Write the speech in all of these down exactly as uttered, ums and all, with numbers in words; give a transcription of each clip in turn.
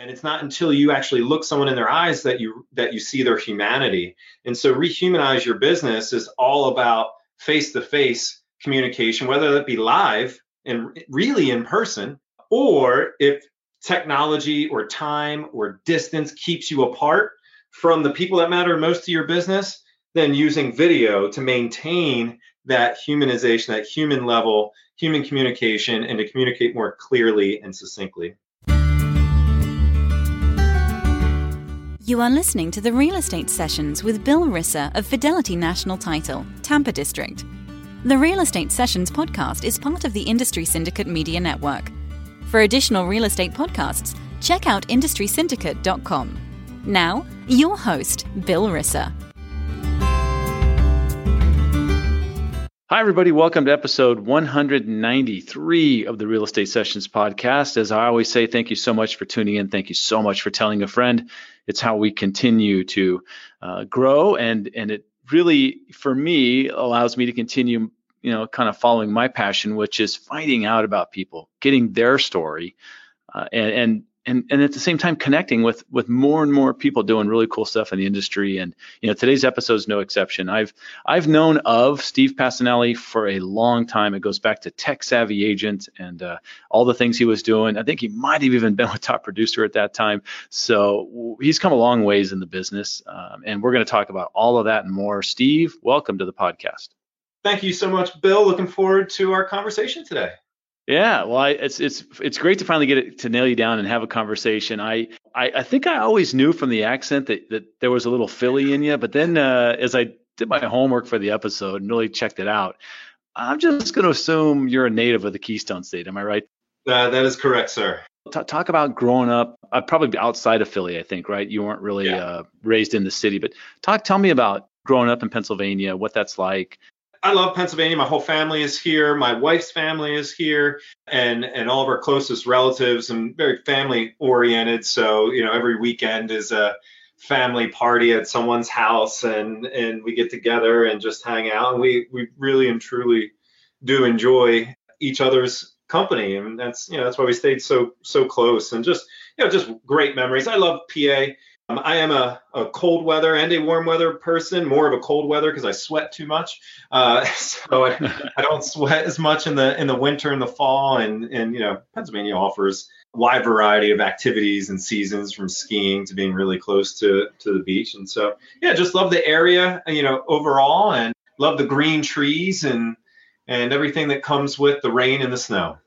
And it's not until you actually look someone in their eyes that you that you see their humanity. And so Rehumanize Your Business is all about face-to-face communication, whether that be live and really in person, or if technology or time or distance keeps you apart from the people that matter most to your business, then using video to maintain that humanization, that human level, human communication, and to communicate more clearly and succinctly. You are listening to the Real Estate Sessions with Bill Risser of Fidelity National Title, Tampa District. The Real Estate Sessions podcast is part of the Industry Syndicate Media Network. For additional real estate podcasts, check out industry syndicate dot com. Now, your host, Bill Risser. Hi, everybody. Welcome to episode one hundred ninety-three of the Real Estate Sessions podcast. As I always say, thank you so much for tuning in. Thank you so much for telling a friend. It's how we continue to uh, grow. And, and it really, for me, allows me to continue, you know, kind of following my passion, which is finding out about people, getting their story, uh, and, and And, and at the same time, connecting with with more and more people doing really cool stuff in the industry. And, you know, today's episode is no exception. I've I've known of Steve Passanelli for a long time. It goes back to Tech Savvy Agent and uh, all the things he was doing. I think he might have even been with Top Producer at that time. So he's come a long ways in the business. Um, and we're going to talk about all of that and more. Steve, welcome to the podcast. Thank you so much, Bill. Looking forward to our conversation today. Yeah, well, I, it's it's it's great to finally get it, to nail you down and have a conversation. I, I, I think I always knew from the accent that, that there was a little Philly in you, but then uh, as I did my homework for the episode and really checked it out, I'm just going to assume you're a native of the Keystone State. Am I right? Uh, that is correct, sir. T- talk about growing up. I'd probably be outside of Philly, I think, right? You weren't really yeah. uh, raised in the city, but talk. Tell me about growing up in Pennsylvania, what that's like. I love Pennsylvania. My whole family is here. My wife's family is here, and, and all of our closest relatives, and very family oriented. So, you know, every weekend is a family party at someone's house, and, and we get together and just hang out. And we, we really and truly do enjoy each other's company. And that's, you know, that's why we stayed so, so close, and just, you know, just great memories. I love P A. Um, I am a, a cold weather and a warm weather person, more of a cold weather because I sweat too much. Uh, so I, I don't sweat as much in the in the winter and the fall. And, and, you know, Pennsylvania offers a wide variety of activities and seasons, from skiing to being really close to, to the beach. And so, yeah, just love the area, you know, overall, and love the green trees and and everything that comes with the rain and the snow.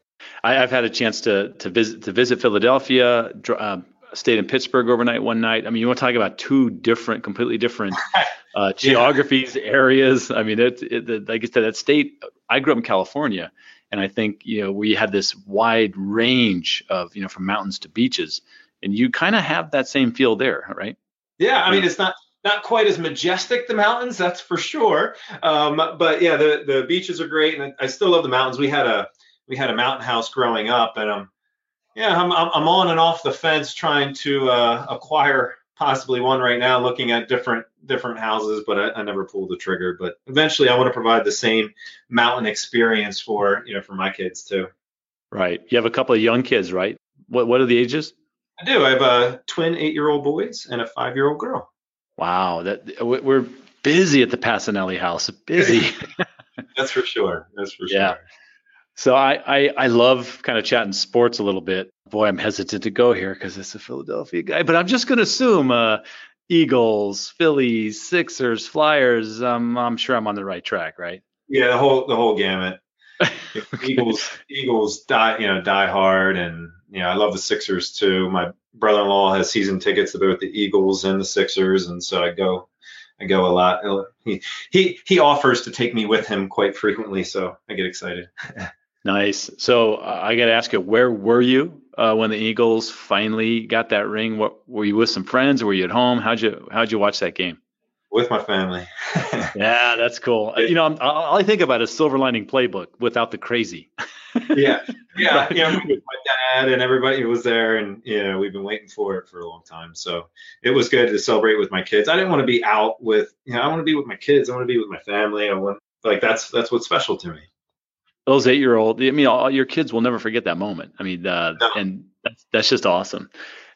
I, I've had a chance to, to, visit, to visit Philadelphia, uh, stayed in Pittsburgh overnight one night. I mean, you want to talk about two different, completely different uh, yeah. geographies, areas. I mean, it, it, it, like I said, that state, I grew up in California, and I think, you know, we had this wide range of, you know, from mountains to beaches, and you kind of have that same feel there, right? Yeah. I mean, it's not, not quite as majestic, the mountains, that's for sure. Um, but yeah, the, the beaches are great. And I still love the mountains. We had a, we had a mountain house growing up, and um, Yeah, I'm I'm on and off the fence trying to uh, acquire possibly one right now, looking at different different houses, but I, I never pulled the trigger. But eventually, I want to provide the same mountain experience for you know for my kids too. Right. You have a couple of young kids, right? What What are the ages? I do. I have a twin eight-year-old boys and a five-year-old girl. Wow, that we're busy at the Passanelli house. Busy. That's for sure. That's for yeah. sure. So I, I I love kind of chatting sports a little bit. Boy, I'm hesitant to go here because it's a Philadelphia guy, but I'm just going to assume uh, Eagles, Phillies, Sixers, Flyers. Um, I'm sure I'm on the right track, right? Yeah, the whole the whole gamut. Okay. Eagles Eagles die you know die hard, and you know I love the Sixers too. My brother-in-law has season tickets to both the Eagles and the Sixers, and so I go I go a lot. He he he offers to take me with him quite frequently, so I get excited. Nice. So uh, I got to ask you, where were you uh, when the Eagles finally got that ring? What, were you with some friends? Or were you at home? How'd you How'd you watch that game? With my family. Yeah, that's cool. You know, I'm, all I think about is Silver Lining Playbook without the crazy. yeah, yeah. Right. You know, my dad and everybody was there, and you know, we've been waiting for it for a long time. So it was good to celebrate with my kids. I didn't want to be out with, you know, I want to be with my kids. I want to be with my family. I want like that's that's what's special to me. Those eight-year-old, I mean, all your kids will never forget that moment. I mean, uh, no. and that's, that's just awesome.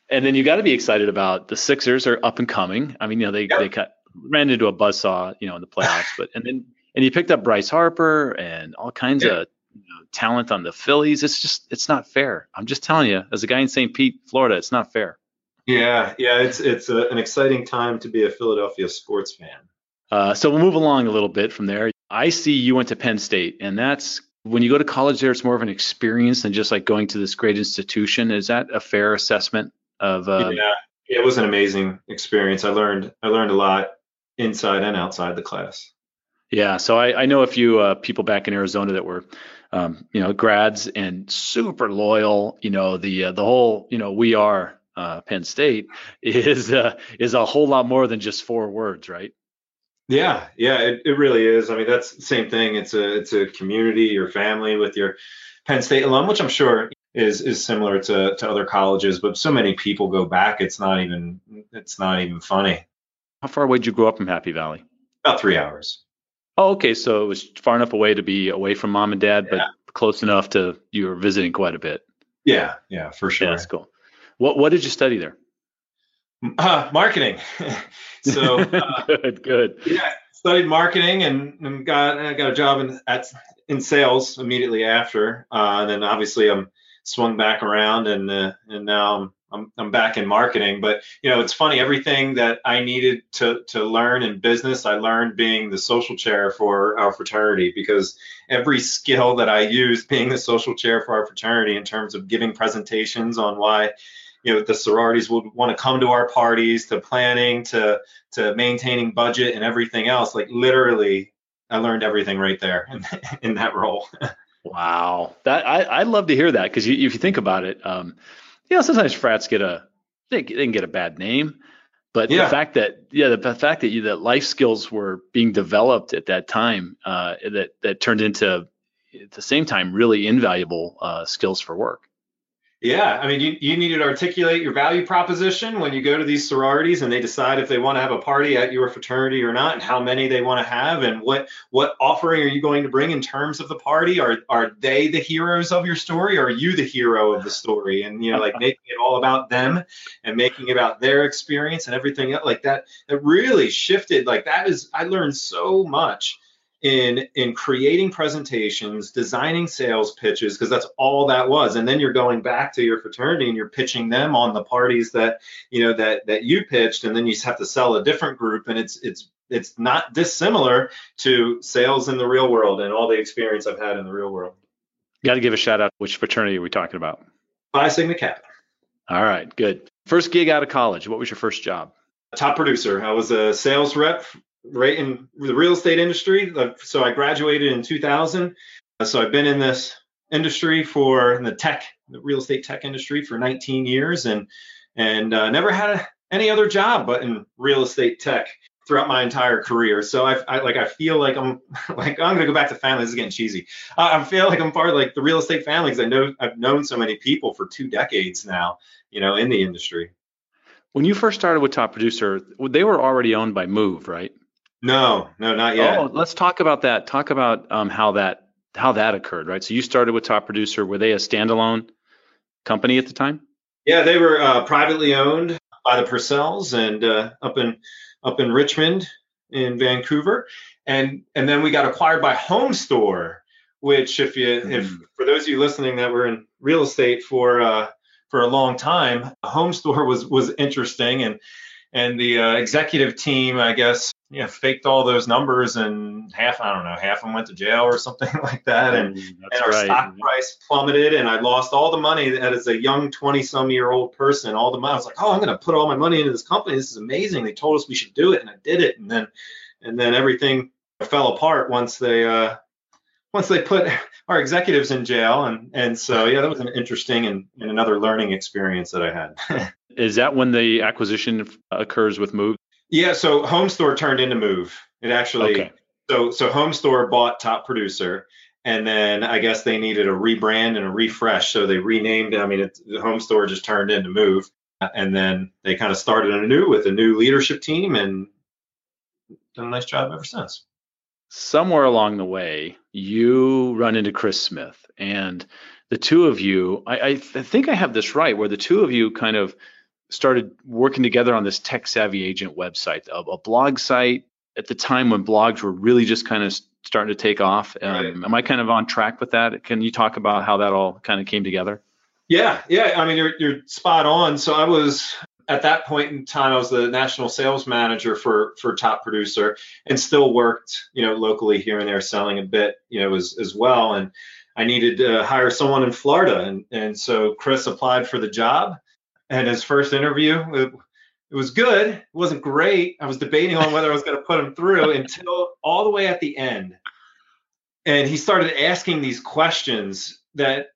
And then you got to be excited about the Sixers are up and coming. I mean, you know, they yep. they cut, ran into a buzzsaw, you know, in the playoffs. But and then and you picked up Bryce Harper and all kinds yep. of you know, talent on the Phillies. It's just it's not fair. I'm just telling you, as a guy in Saint Pete, Florida, it's not fair. Yeah, yeah, it's it's a, an exciting time to be a Philadelphia sports fan. Uh, so we'll move along a little bit from there. I see you went to Penn State, and that's when you go to college there, it's more of an experience than just like going to this great institution. Is that a fair assessment of? Uh, yeah, it was an amazing experience. I learned I learned a lot inside and outside the class. Yeah, so I, I know a few uh, people back in Arizona that were, um, you know, grads and super loyal. You know, the uh, the whole you know we are uh, Penn State is uh, is a whole lot more than just four words, right? Yeah, yeah, it, it really is. I mean, that's the same thing. It's a it's a community, your family with your Penn State alum, which I'm sure is is similar to, to other colleges. But so many people go back, it's not even it's not even funny. How far away did you grow up from Happy Valley? About three hours. Oh, okay. So it was far enough away to be away from mom and dad, yeah. but close enough to you were visiting quite a bit. Yeah, yeah, for sure. Yeah, that's cool. What what did you study there? Uh, marketing. so uh, good, good. Yeah, studied marketing and, and got I got a job in at in sales immediately after. Uh, and then obviously I'm swung back around and uh, and now I'm, I'm I'm back in marketing. But you know, it's funny. Everything that I needed to to learn in business, I learned being the social chair for our fraternity, because every skill that I used being the social chair for our fraternity in terms of giving presentations on why. You know, the sororities would want to come to our parties, to planning, to to maintaining budget and everything else. Like literally, I learned everything right there in, in that role. Wow, that I I love to hear that, because you, if you think about it, um, you know, sometimes frats get a they, they can get a bad name, but yeah. the fact that yeah, the, the fact that you that life skills were being developed at that time uh, that that turned into at the same time really invaluable uh, skills for work. Yeah, I mean, you, you needed to articulate your value proposition when you go to these sororities and they decide if they want to have a party at your fraternity or not, and how many they want to have, and what what offering are you going to bring in terms of the party? Are are they the heroes of your story? Or are you the hero of the story? And, you know, like making it all about them and making it about their experience and everything else like that. It really shifted. Like that is, I learned so much. in in creating presentations, designing sales pitches, because that's all that was. And then you're going back to your fraternity and you're pitching them on the parties that, you know, that that you pitched, and then you have to sell a different group. And it's it's it's not dissimilar to sales in the real world and all the experience I've had in the real world. Got to give a shout out. Which fraternity are we talking about? Phi Sigma Kappa. All right, good. First gig out of college. What was your first job? Top Producer. I was a sales rep right in the real estate industry. So I graduated in two thousand. So I've been in this industry for in the tech, the real estate tech industry for nineteen years, and and uh, never had any other job but in real estate tech throughout my entire career. So I, I like I feel like I'm like I'm gonna go back to family. This is getting cheesy. Uh, I feel like I'm part of like the real estate family, because I know I've known so many people for two decades now, you know, in the industry. When you first started with Top Producer, they were already owned by Move, right? No, no, not yet. Oh, let's talk about that. Talk about um, how that how that occurred, right? So you started with Top Producer. Were they a standalone company at the time? Yeah, they were uh, privately owned by the Purcells, and uh, up in up in Richmond, in Vancouver, and and then we got acquired by Home Store, which if you mm. if for those of you listening that were in real estate for uh, for a long time, Home Store was was interesting, and and the uh, executive team, I guess. Yeah, faked all those numbers, and half, I don't know, half of them went to jail or something like that. And, mm, and our right. stock price plummeted, and I lost all the money that as a young twenty-some-year-old person, all the money. I was like, oh, I'm going to put all my money into this company. This is amazing. They told us we should do it, and I did it. And then and then everything fell apart once they uh, once they put our executives in jail. And, and so, yeah, that was an interesting and, and another learning experience that I had. Is that when the acquisition occurs with Move? Yeah, so Home Store turned into Move. It actually, okay. so so Home Store bought Top Producer, and then I guess they needed a rebrand and a refresh, so they renamed. I mean, it, the Home Store just turned into Move, and then they kind of started anew with a new leadership team, and done a nice job ever since. Somewhere along the way, you run into Chris Smith, and the two of you. I, I, th- I think I have this right, where the two of you kind of started working together on this Tech Savvy Agent website, a, a blog site at the time when blogs were really just kind of starting to take off. Um, right. Am I kind of on track with that? Can you talk about how that all kind of came together? Yeah, yeah. I mean, you're you're spot on. So I was, at that point in time, I was the national sales manager for for Top Producer, and still worked, you know, locally here and there, selling a bit, you know, as as well. And I needed to hire someone in Florida, and and so Chris applied for the job. And his first interview, it, it was good. It wasn't great. I was debating on whether I was going to put him through until all the way at the end. And he started asking these questions that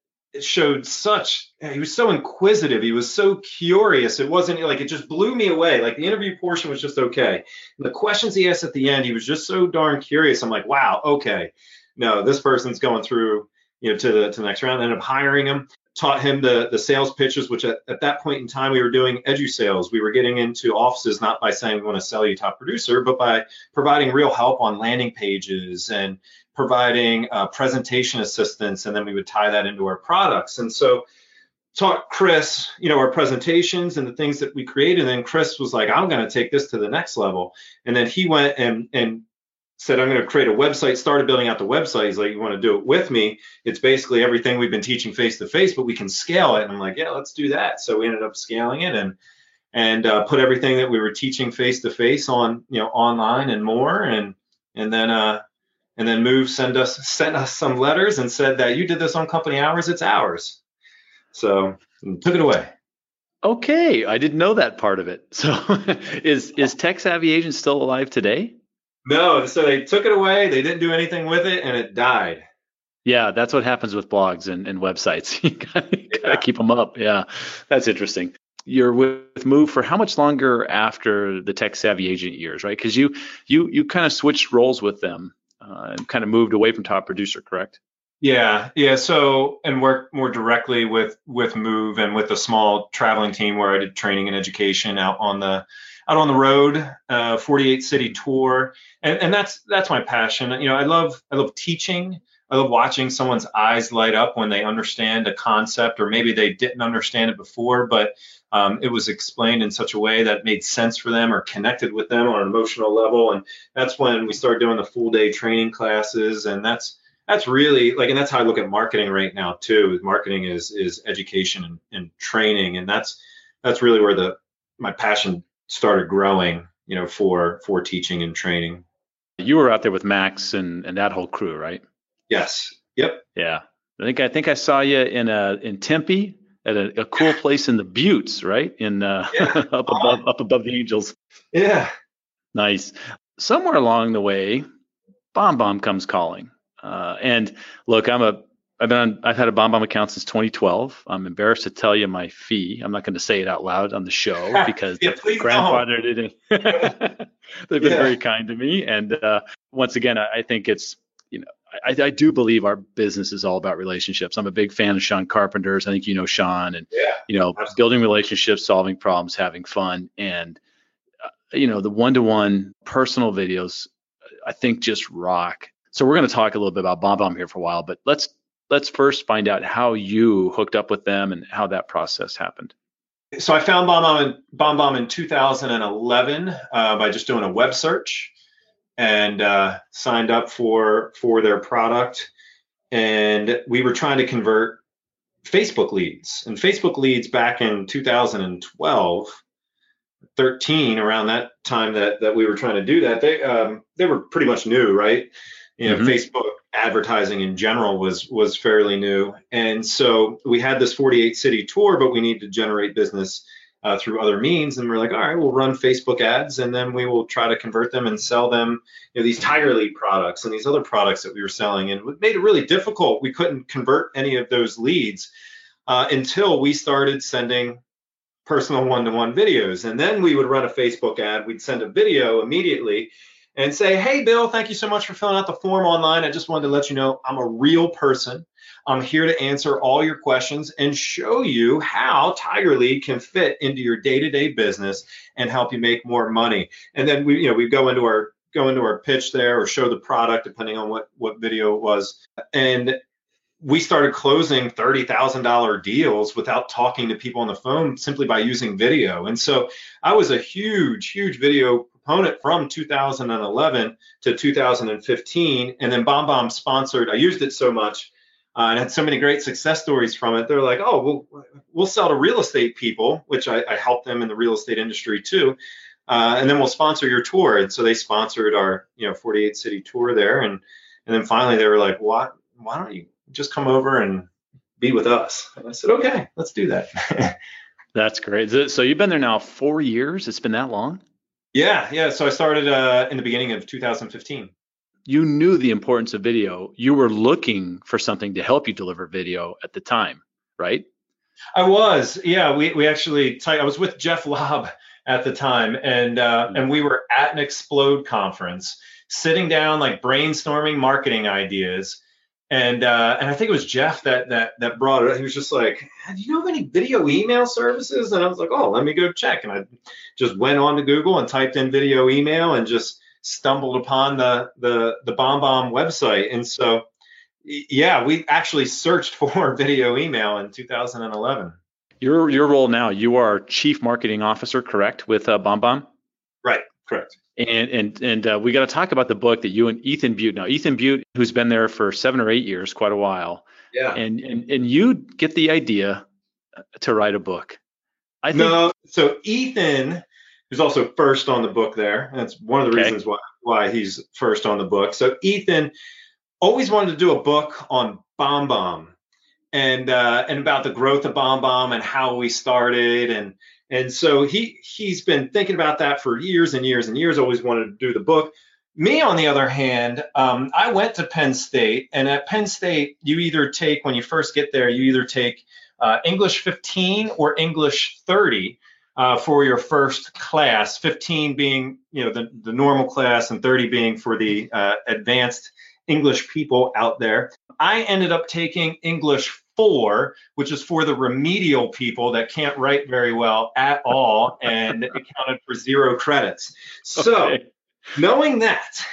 showed such, he was so inquisitive. He was so curious. It wasn't like, it just blew me away. Like the interview portion was just okay. And the questions he asked at the end, he was just so darn curious. I'm like, wow, okay. No, this person's going through, you know, to the, to the next round. I ended up hiring him. Taught him the, the sales pitches, which at, at that point in time, we were doing edu sales. We were getting into offices, not by saying we want to sell you Top Producer, but by providing real help on landing pages and providing uh, presentation assistance. And then we would tie that into our products. And so taught Chris, you know, our presentations and the things that we created. And then Chris was like, I'm going to take this to the next level. And then he went and, and said, I'm going to create a website, started building out the website. He's like, you want to do it with me? It's basically everything we've been teaching face-to-face, but we can scale it. And I'm like, yeah, let's do that. So we ended up scaling it and and uh, put everything that we were teaching face-to-face on, you know, online and more. And and then uh, and then Move sent us, sent us some letters and said that you did this on company hours, it's ours. So took it away. Okay, I didn't know that part of it. So is, is Tech Savvy Agent still alive today? No, so they took it away, they didn't do anything with it, and it died. Yeah, that's what happens with blogs and, and websites. You gotta, you gotta yeah. keep them up. Yeah, that's interesting. You're with Move for how much longer after the Tech Savvy Agent years, right? Because you you you kind of switched roles with them uh, and kind of moved away from Top Producer, correct? Yeah, yeah. So, and worked more directly with with Move and with a small traveling team where I did training and education out on the out on the road, uh, forty-eight city tour, and, and that's that's my passion. You know, I love I love teaching. I love watching someone's eyes light up when they understand a concept, or maybe they didn't understand it before, but um, it was explained in such a way that made sense for them or connected with them on an emotional level. And that's when we started doing the full day training classes, and that's that's really like, and that's how I look at marketing right now too. Marketing is is education and, and training, and that's that's really where the my passion started growing, you know, for for teaching and training. You were out there with Max and, and that whole crew, right? Yes. Yep. Yeah. I think I think I saw you in a in Tempe at a, a cool place in the Buttes, right? In uh, yeah. up above uh-huh. up above the Angels. Yeah. Nice. Somewhere along the way, BombBomb comes calling. Uh, and look, I'm a I've been on, I've had a BombBomb account since twenty twelve. I'm embarrassed to tell you my fee. I'm not going to say it out loud on the show because yeah, the grandfather didn't. They've been yeah. very kind to me. And uh, once again, I, I think it's, you know, I, I do believe our business is all about relationships. I'm a big fan of Sean Carpenter's. I think you know Sean. And, yeah, you know, absolutely. Building relationships, solving problems, having fun. And, uh, you know, the one-to-one personal videos, I think just rock. So we're going to talk a little bit about BombBomb here for a while, but let's Let's first find out how you hooked up with them and how that process happened. So I found BombBomb in, BombBomb in two thousand eleven uh, by just doing a web search and uh, signed up for for their product. And we were trying to convert Facebook leads. And Facebook leads back in two thousand twelve, thirteen, around that time that, that we were trying to do that, they um, they were pretty much new, right? You know, mm-hmm. Facebook advertising in general was was fairly new. And so we had this forty-eight city tour, but we needed to generate business uh, through other means. And we're like, all right, we'll run Facebook ads, and then we will try to convert them and sell them, you know, these Tiger Lead products and these other products that we were selling. And it made it really difficult. We couldn't convert any of those leads uh, until we started sending personal one-to-one videos. And then we would run a Facebook ad. We'd send a video immediately and say, hey, Bill, thank you so much for filling out the form online. I just wanted to let you know I'm a real person. I'm here to answer all your questions and show you how Tiger Lead can fit into your day-to-day business and help you make more money. And then we, you know, we go into our go into our pitch there or show the product, depending on what, what video it was. And we started closing thirty thousand dollar deals without talking to people on the phone simply by using video. And so I was a huge, huge video proponent from two thousand eleven to two thousand fifteen. And then BombBomb sponsored, I used it so much uh, and had so many great success stories from it. They're like, oh, we'll, we'll sell to real estate people, which I, I helped them in the real estate industry too. Uh, and then we'll sponsor your tour. And so they sponsored our, you know, forty-eight city tour there. And, and then finally they were like, why, why don't you just come over and be with us? And I said, okay, let's do that. That's great. So you've been there now four years. It's been that long? Yeah. Yeah. So I started uh, in the beginning of two thousand fifteen. You knew the importance of video. You were looking for something to help you deliver video at the time, right? I was. Yeah. We, we actually, t- I was with Jeff Lobb at the time, and uh, mm-hmm. and we were at an Explode conference, sitting down, like brainstorming marketing ideas. And uh, and I think it was Jeff that that that brought it up. He was just like, do you know of any video email services? And I was like, oh, let me go check. And I just went on to Google and typed in video email and just stumbled upon the the the BombBomb website. And so, yeah, we actually searched for video email in two thousand eleven. Your your role now, you are Chief Marketing Officer, correct, with uh, BombBomb? Right, correct. And and and uh, we got to talk about the book that you and Ethan Beute. Now, Ethan Beute, who's been there for seven or eight years, quite a while. Yeah. And and, and you get the idea to write a book. I think. No. So Ethan, who's also first on the book there. That's one of the okay. reasons why why he's first on the book. So Ethan always wanted to do a book on BombBomb and uh, and about the growth of BombBomb and how we started and. And so he, he's been thinking about that for years and years and years, always wanted to do the book. Me, on the other hand, um, I went to Penn State, and at Penn State, you either take, when you first get there, you either take uh, English fifteen or English thirty uh, for your first class, fifteen being, you know, the, the normal class and thirty being for the uh, advanced English people out there. I ended up taking English four, which is for the remedial people that can't write very well at all, and it counted for zero credits. So okay. knowing that,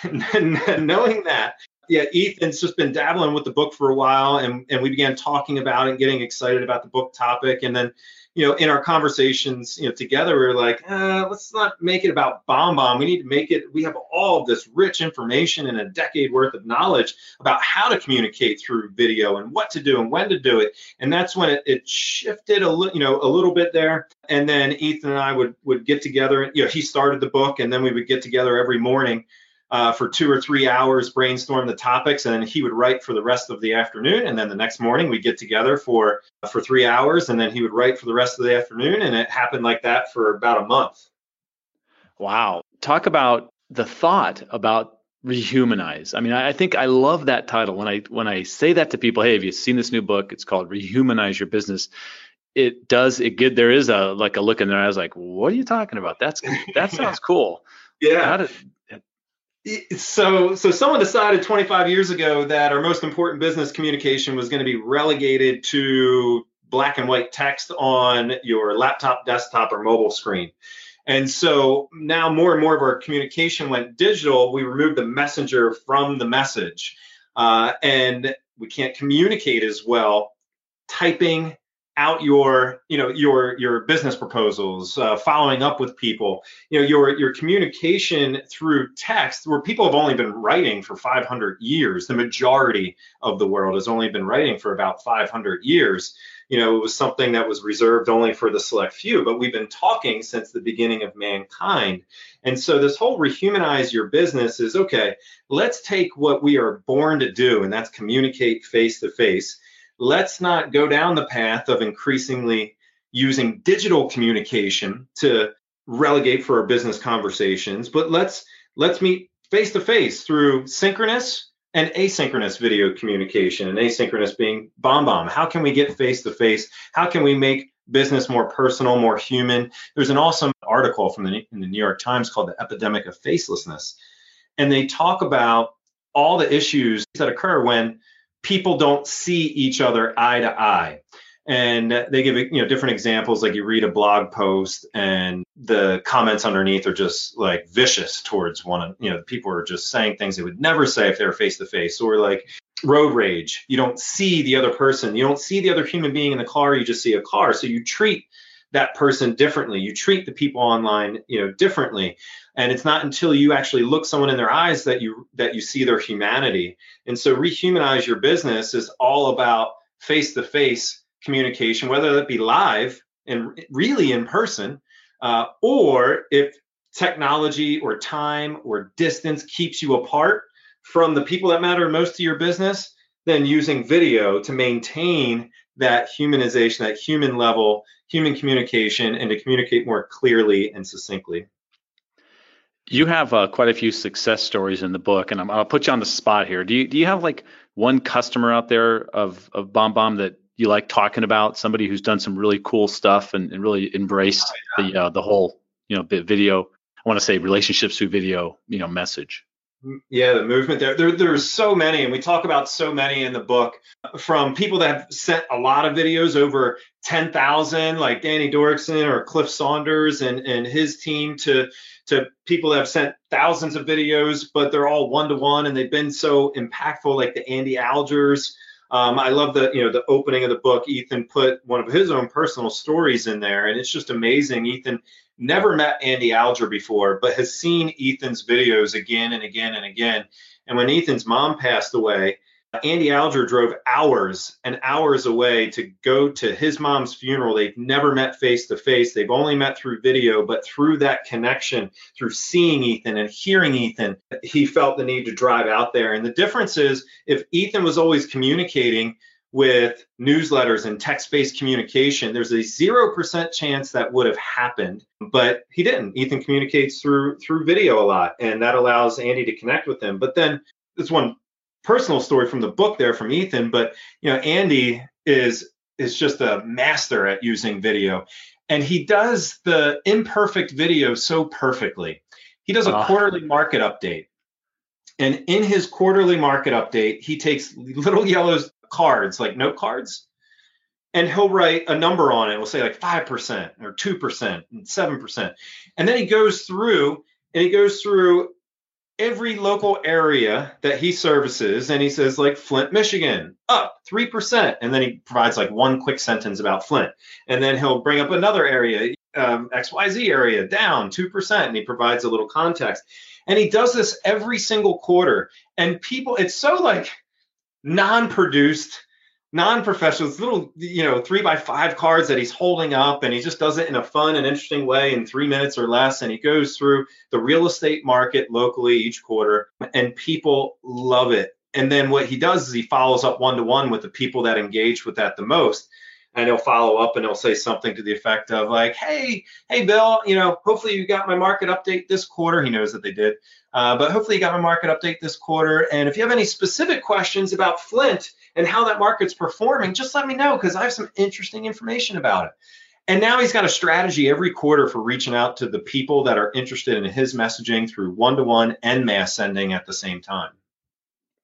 knowing that, yeah, Ethan's just been dabbling with the book for a while, and, and we began talking about it, getting excited about the book topic. And then, you know, in our conversations, you know, together, we were like, uh, let's not make it about BombBomb. We need to make it, we have all this rich information and a decade worth of knowledge about how to communicate through video and what to do and when to do it. And that's when it, it shifted a little, you know, a little bit there. And then Ethan and I would, would get together, and, you know, he started the book, and then we would get together every morning Uh, for two or three hours, brainstorm the topics, and then he would write for the rest of the afternoon. And then the next morning we'd get together for for three hours, and then he would write for the rest of the afternoon. And it happened like that for about a month. Wow. Talk about the thought about Rehumanize. I mean, I, I think I love that title. When I when I say that to people, hey, have you seen this new book? It's called Rehumanize Your Business. It does, it good. There is a like a look in there. I was like, what are you talking about? That's that sounds cool. Yeah. How did, So so someone decided twenty-five years ago that our most important business communication was going to be relegated to black and white text on your laptop, desktop, or mobile screen. And so now more and more of our communication went digital. We removed the messenger from the message, uh, and we can't communicate as well typing out your, you know, your your business proposals, uh, following up with people, you know, your your communication through text, where people have only been writing for five hundred years. The majority of the world has only been writing for about five hundred years. You know, it was something that was reserved only for the select few, but we've been talking since the beginning of mankind. And so this whole Rehumanize Your Business is, okay, let's take what we are born to do, and that's communicate face to face. Let's not go down the path of increasingly using digital communication to relegate for our business conversations, but let's let's meet face to face through synchronous and asynchronous video communication, and asynchronous being BombBomb. How can we get face to face? How can we make business more personal, more human? There's an awesome article from the, in the New York Times called The Epidemic of Facelessness, and they talk about all the issues that occur when people don't see each other eye to eye. And they give, you know, different examples, like you read a blog post and the comments underneath are just like vicious towards one, you know, people are just saying things they would never say if they were face to face, or like road rage. You don't see the other person. You don't see the other human being in the car. You just see a car. So you treat that person differently. You treat the people online, you know, differently. And it's not until you actually look someone in their eyes that you that you see their humanity. And so Rehumanize Your Business is all about face-to-face communication, whether that be live and really in person, uh, or if technology or time or distance keeps you apart from the people that matter most to your business, then using video to maintain that humanization, that human level, human communication, and to communicate more clearly and succinctly. You have uh, quite a few success stories in the book, and I'm, I'll put you on the spot here. Do you do you have like one customer out there of of BombBomb that you like talking about? Somebody who's done some really cool stuff and, and really embraced oh, yeah. the uh, the whole you know video. I want to say relationships through video, you know, message. Yeah, the movement there. there. There's so many, and we talk about so many in the book, from people that have sent a lot of videos, over ten thousand, like Danny Dorkson or Cliff Saunders and, and his team, to, to people that have sent thousands of videos, but they're all one-to-one, and they've been so impactful, like the Andy Algiers. Um, I love the, you know, the opening of the book. Ethan put one of his own personal stories in there, and it's just amazing. Ethan never met Andy Alger before, but has seen Ethan's videos again and again and again. And when Ethan's mom passed away, Andy Alger drove hours and hours away to go to his mom's funeral. They've never met face to face. They've only met through video, but through that connection, through seeing Ethan and hearing Ethan, he felt the need to drive out there. And the difference is, if Ethan was always communicating with newsletters and text-based communication, there's a zero percent chance that would have happened, but he didn't. Ethan communicates through through video a lot, and that allows Andy to connect with him. But then there's one personal story from the book there from Ethan, but you know, Andy is is just a master at using video, and he does the imperfect video so perfectly. He does a oh. quarterly market update, and in his quarterly market update, he takes little yellow cards, like note cards, and he'll write a number on it. We'll say like five percent or two percent and seven percent. And then he goes through and he goes through every local area that he services. And he says, like, Flint, Michigan, up three percent. And then he provides like one quick sentence about Flint. And then he'll bring up another area, um, X Y Z area, down two percent. And he provides a little context. And he does this every single quarter. And people, it's so like, non-produced, non-professional, little, you know, three by five cards that he's holding up, and he just does it in a fun and interesting way in three minutes or less. And he goes through the real estate market locally each quarter, and people love it. And then what he does is he follows up one-to-one with the people that engage with that the most. And he'll follow up and he'll say something to the effect of like, hey, hey, Bill, you know, hopefully you got my market update this quarter. He knows that they did, uh, but hopefully you got my market update this quarter. And if you have any specific questions about Flint and how that market's performing, just let me know, because I have some interesting information about it. And now he's got a strategy every quarter for reaching out to the people that are interested in his messaging through one-to-one and mass sending at the same time.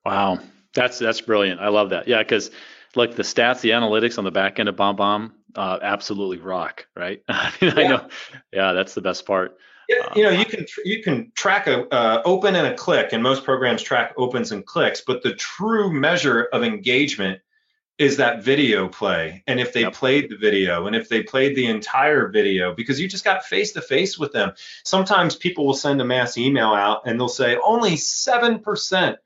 Wow. That's, that's brilliant. I love that. Yeah. Because look, the stats, the analytics on the back end of BombBomb, uh, absolutely rock, right? I mean, yeah. I know, yeah, that's the best part. Yeah, you know, um, you can tr- you can track a uh, open and a click, and most programs track opens and clicks, but the true measure of engagement is that video play, and if they yep. played the video, and if they played the entire video, because you just got face to face with them. Sometimes people will send a mass email out, and they'll say only seven percent.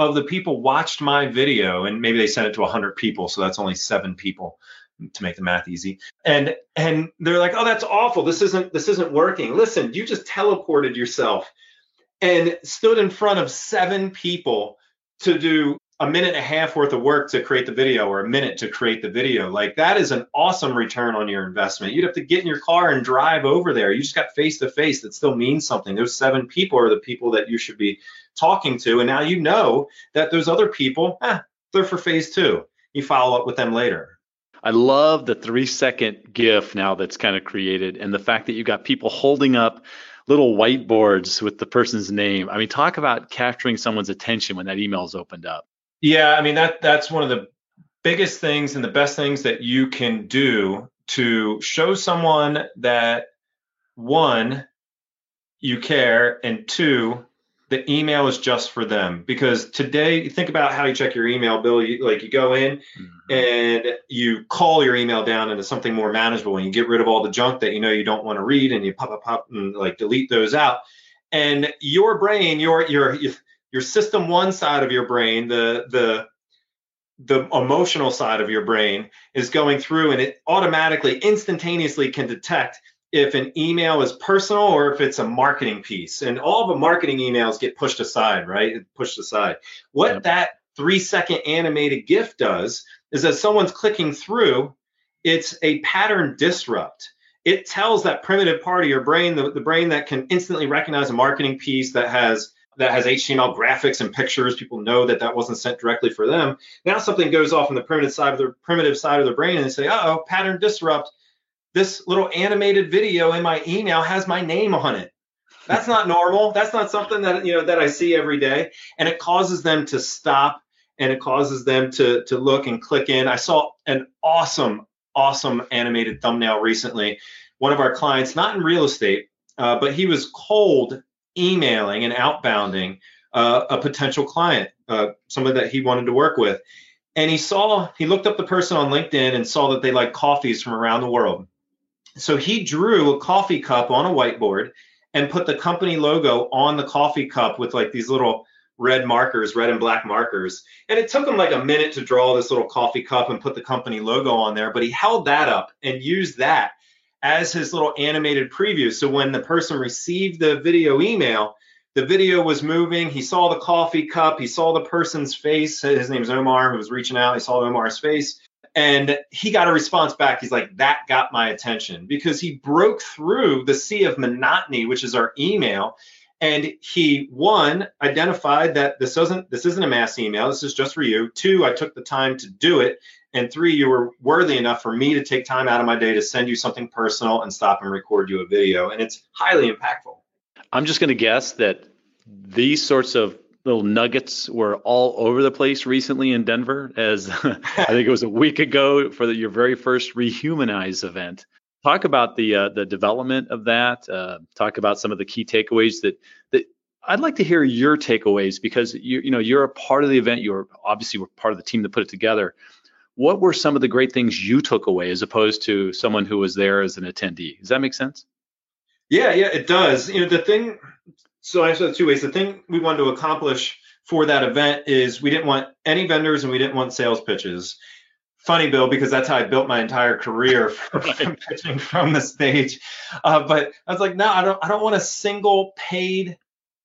of the people watched my video, and maybe they sent it to one hundred people, so that's only seven people, to make the math easy. And and they're like, oh, that's awful. This isn't this isn't working. Listen, you just teleported yourself and stood in front of seven people to do a minute and a half worth of work to create the video, or a minute to create the video. Like, that is an awesome return on your investment. You'd have to get in your car and drive over there. You just got face to face. That still means something. Those seven people are the people that you should be talking to. And now you know that those other people, eh, they're for phase two. You follow up with them later. I love the three second GIF now that's kind of created, and the fact that you got people holding up little whiteboards with the person's name. I mean, talk about capturing someone's attention when that email's opened up. Yeah, I mean, that that's one of the biggest things and the best things that you can do to show someone that, one, you care, and two, the email is just for them. Because today, think about how you check your email, Bill. You, like you go in mm-hmm. and you call your email down into something more manageable, and you get rid of all the junk that you know you don't want to read, and you pop, pop, pop, and like delete those out. And your brain, your your your system one side of your brain, the the the emotional side of your brain is going through, and it automatically, instantaneously can detect if an email is personal or if it's a marketing piece. And all the marketing emails get pushed aside, right? It pushed aside. What yep. that three second animated GIF does is, as someone's clicking through, it's a pattern disrupt. It tells that primitive part of your brain, the, the brain that can instantly recognize a marketing piece that has that has H T M L graphics and pictures. People know that that wasn't sent directly for them. Now something goes off on the primitive side of the primitive side of the brain, and they say, uh-oh, pattern disrupt. This little animated video in my email has my name on it. That's not normal. That's not something that, you know, that I see every day. And it causes them to stop, and it causes them to, to look and click in. I saw an awesome, awesome animated thumbnail recently. One of our clients, not in real estate, uh, but he was cold emailing and outbounding uh, a potential client, uh, someone that he wanted to work with. And he saw, he looked up the person on LinkedIn and saw that they like coffees from around the world. So he drew a coffee cup on a whiteboard and put the company logo on the coffee cup with like these little red markers, red and black markers. And it took him like a minute to draw this little coffee cup and put the company logo on there, but he held that up and used that as his little animated preview. So when the person received the video email, the video was moving. He saw the coffee cup. He saw the person's face. His name's Omar, who was reaching out. He saw Omar's face. And he got a response back. He's like, that got my attention, because he broke through the sea of monotony, which is our email. And he, one, identified that this doesn't, this isn't a mass email. This is just for you. Two, I took the time to do it. And three, you were worthy enough for me to take time out of my day to send you something personal and stop and record you a video. And it's highly impactful. I'm just going to guess that these sorts of little nuggets were all over the place recently in Denver, as I think it was a week ago for the, your very first Rehumanize event. Talk about the uh, the development of that. Uh, talk about some of the key takeaways that that I'd like to hear your takeaways, because you you know you're a part of the event. You're obviously were part of the team that put it together. What were some of the great things you took away as opposed to someone who was there as an attendee? Does that make sense? Yeah, yeah, it does. You know, the thing. So I said two ways. The thing we wanted to accomplish for that event is we didn't want any vendors and we didn't want sales pitches. Funny, Bill, because that's how I built my entire career from, from pitching from the stage. Uh, but I was like, no, I don't. I don't want a single paid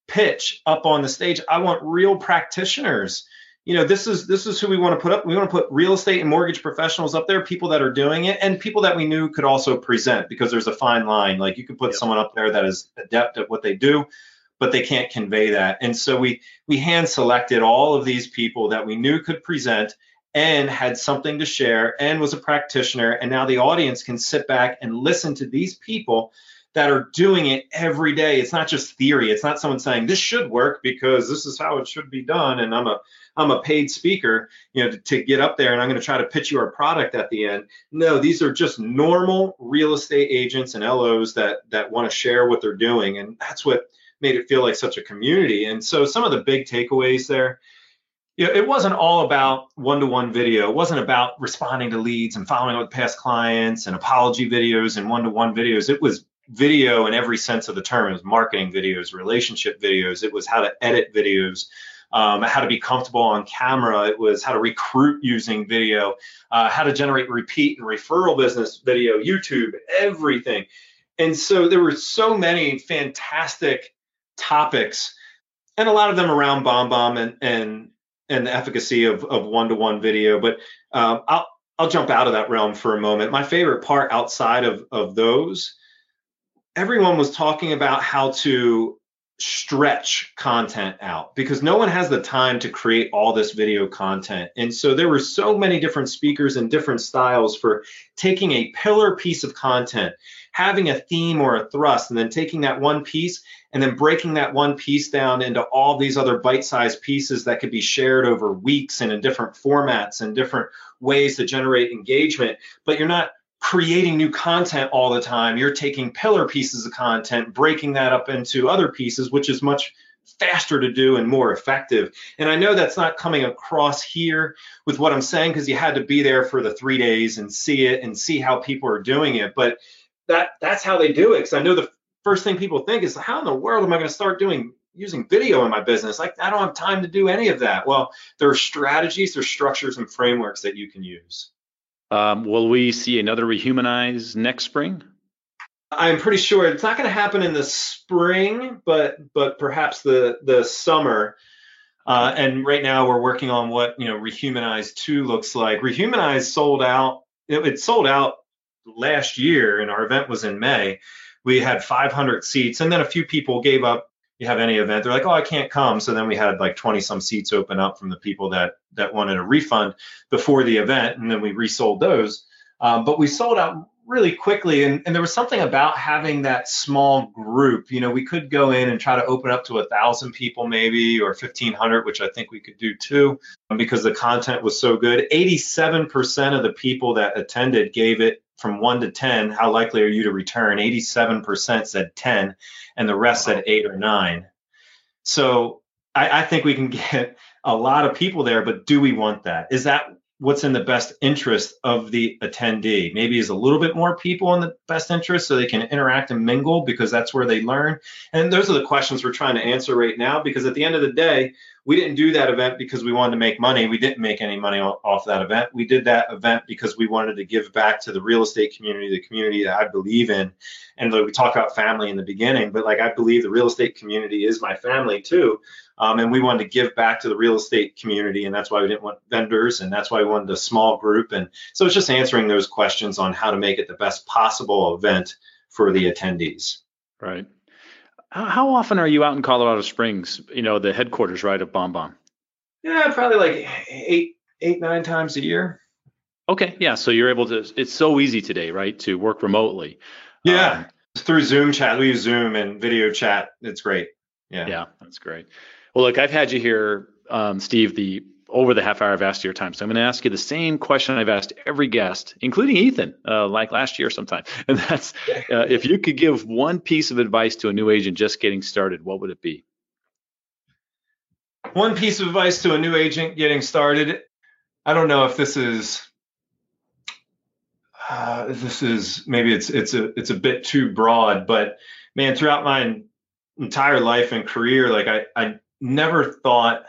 pitch up on the stage. I want real practitioners. You know, this is this is who we want to put up. We want to put real estate and mortgage professionals up there, people that are doing it, and people that we knew could also present, because there's a fine line. Like you could put yep. someone up there that is adept at what they do, but they can't convey that. And so we we hand selected all of these people that we knew could present and had something to share and was a practitioner. And now the audience can sit back and listen to these people that are doing it every day. It's not just theory. It's not someone saying this should work because this is how it should be done. And I'm a I'm a paid speaker, you know, to, to get up there and I'm going to try to pitch you our product at the end. No, these are just normal real estate agents and L Os that that want to share what they're doing, and that's what made it feel like such a community. And so some of the big takeaways there, you know, it wasn't all about one-to-one video. It wasn't about responding to leads and following up with past clients and apology videos and one-to-one videos. It was video in every sense of the term. It was marketing videos, relationship videos. It was how to edit videos, um, how to be comfortable on camera. It was how to recruit using video, uh, how to generate repeat and referral business video, YouTube, everything. And so there were so many fantastic topics, and a lot of them around BombBomb and and and the efficacy of of one-to-one video. But um, I'll I'll jump out of that realm for a moment. My favorite part outside of of those, everyone was talking about how to stretch content out, because no one has the time to create all this video content. And so there were so many different speakers and different styles for taking a pillar piece of content, having a theme or a thrust, and then taking that one piece and then breaking that one piece down into all these other bite-sized pieces that could be shared over weeks and in different formats and different ways to generate engagement. But you're not creating new content all the time. You're taking pillar pieces of content, breaking that up into other pieces, which is much faster to do and more effective. And I know that's not coming across here with what I'm saying, because you had to be there for the three days and see it and see how people are doing it. But that that's how they do it. Because I know the first thing people think is, how in the world am I going to start doing using video in my business? Like, I don't have time to do any of that. Well, there are strategies, there's structures and frameworks that you can use. Um, will we see another Rehumanize next spring? I'm pretty sure it's not going to happen in the spring, but but perhaps the the summer. Uh, and right now we're working on what you know Rehumanize two looks like. Rehumanize sold out. It, it sold out last year, and our event was in May. We had five hundred seats, and then a few people gave up. You have any event, they're like, oh, I can't come. So then we had like twenty some seats open up from the people that that wanted a refund before the event, and then we resold those. Um, but we sold out really quickly, and, and there was something about having that small group. You know, we could go in and try to open up to a thousand people maybe, or fifteen hundred, which I think we could do too, because the content was so good. eighty-seven percent of the people that attended gave it from one to ten, how likely are you to return? eighty-seven percent said ten, and the rest said eight or nine. So I, I think we can get a lot of people there, but do we want that? Is that what's in the best interest of the attendee? Maybe is a little bit more people in the best interest so they can interact and mingle, because that's where they learn. And those are the questions we're trying to answer right now, because at the end of the day, we didn't do that event because we wanted to make money. We didn't make any money off that event. We did that event because we wanted to give back to the real estate community, the community that I believe in. And like we talked about family in the beginning, but like I believe the real estate community is my family too. Um, and we wanted to give back to the real estate community. And that's why we didn't want vendors. And that's why we wanted a small group. And so it's just answering those questions on how to make it the best possible event for the attendees. Right. How often are you out in Colorado Springs, you know, the headquarters, right, of BombBomb? Yeah, probably like eight, eight, nine times a year. Okay. Yeah. So you're able to, it's so easy today, right, to work remotely. Yeah. Um, through Zoom chat. We use Zoom and video chat. It's great. Yeah. Yeah. That's great. Well, look, I've had you here, um, Steve, the over the half hour I've asked of your time. So I'm going to ask you the same question I've asked every guest, including Ethan, uh, like last year sometime. And that's, uh, if you could give one piece of advice to a new agent just getting started, what would it be? One piece of advice to a new agent getting started. I don't know if this is, uh, this is maybe it's, it's a, it's a bit too broad, but man, throughout my entire life and career, like I, I never thought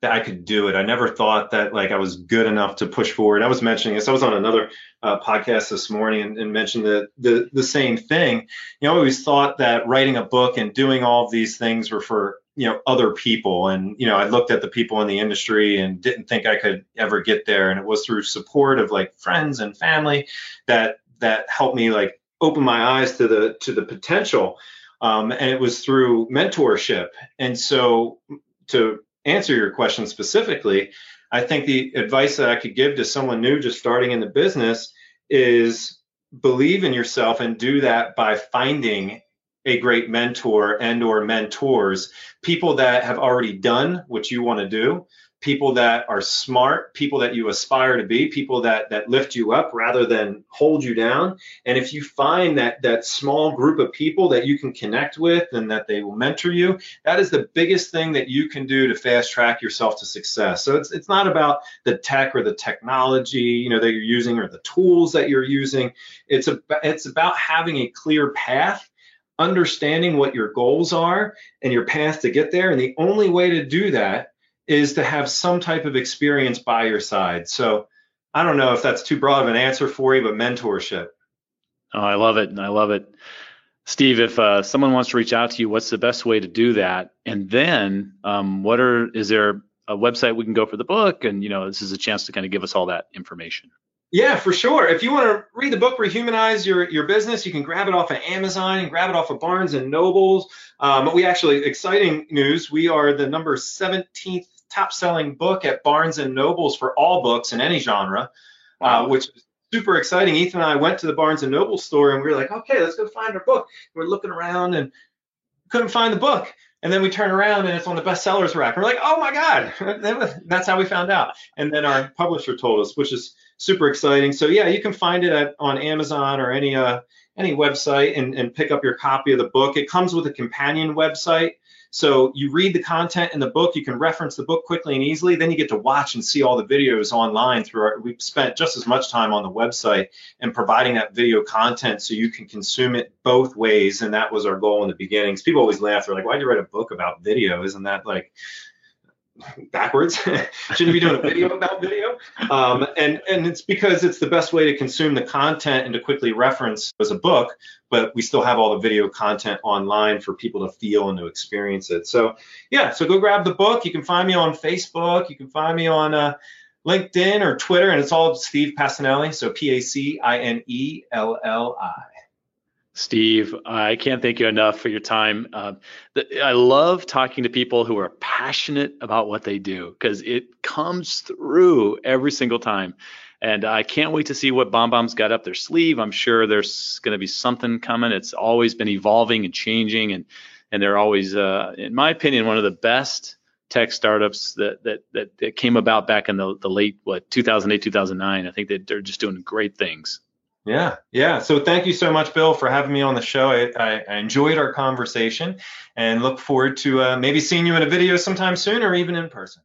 that I could do it. I never thought that like I was good enough to push forward. I was mentioning this. I was on another uh, podcast this morning and, and mentioned the, the the same thing. You know, I always thought that writing a book and doing all of these things were for, you know, other people. And, you know, I looked at the people in the industry and didn't think I could ever get there. And it was through support of like friends and family that that helped me like open my eyes to the to the potential. Um, and it was through mentorship. And so to answer your question specifically, I think the advice that I could give to someone new just starting in the business is believe in yourself, and do that by finding a great mentor and or mentors, people that have already done what you want to do, people that are smart, people that you aspire to be, people that that lift you up rather than hold you down. And if you find that that small group of people that you can connect with and that they will mentor you, that is the biggest thing that you can do to fast track yourself to success. So it's it's not about the tech or the technology, you know, that you're using or the tools that you're using. It's a, it's about having a clear path, understanding what your goals are and your path to get there. And the only way to do that is to have some type of experience by your side. So I don't know if that's too broad of an answer for you, but mentorship. Oh, I love it. I love it. Steve, if uh, someone wants to reach out to you, what's the best way to do that? And then um, what are, is there a website we can go for the book? And, you know, this is a chance to kind of give us all that information. Yeah, for sure. If you want to read the book, Rehumanize Your, Your Business, you can grab it off of Amazon and grab it off of Barnes and Nobles. Um, but we actually, exciting news, we are the number seventeenth top-selling book at Barnes and Nobles for all books in any genre, wow. uh, which is super exciting. Ethan and I went to the Barnes and Noble store, and we were like, okay, let's go find our book. We're looking around and couldn't find the book. And then we turn around and it's on the bestsellers rack. We're like, oh my God, that's how we found out. And then our publisher told us, which is super exciting. So yeah, you can find it at, on Amazon or any uh, any website and, and pick up your copy of the book. It comes with a companion website. So you read the content in the book, you can reference the book quickly and easily, then you get to watch and see all the videos online through our, we've spent just as much time on the website and providing that video content so you can consume it both ways, and that was our goal in the beginning. So people always laugh, they're like, why'd you write a book about video? Isn't that like backwards? Shouldn't be doing a video about video? Um, and, and it's because it's the best way to consume the content and to quickly reference as a book, but we still have all the video content online for people to feel and to experience it. So yeah, so go grab the book. You can find me on Facebook. You can find me on uh, LinkedIn or Twitter, and it's all Steve Passanelli, so P A C I N E L L I. Steve, I can't thank you enough for your time. Uh, the, I love talking to people who are passionate about what they do because it comes through every single time. And I can't wait to see what BombBomb's got up their sleeve. I'm sure there's going to be something coming. It's always been evolving and changing. And, and they're always, uh, in my opinion, one of the best tech startups that that that, that came about back in the, the late, what, two thousand eight, two thousand nine. I think that they're just doing great things. Yeah, yeah. So thank you so much, Bill, for having me on the show. I, I, I enjoyed our conversation and look forward to uh, maybe seeing you in a video sometime soon or even in person.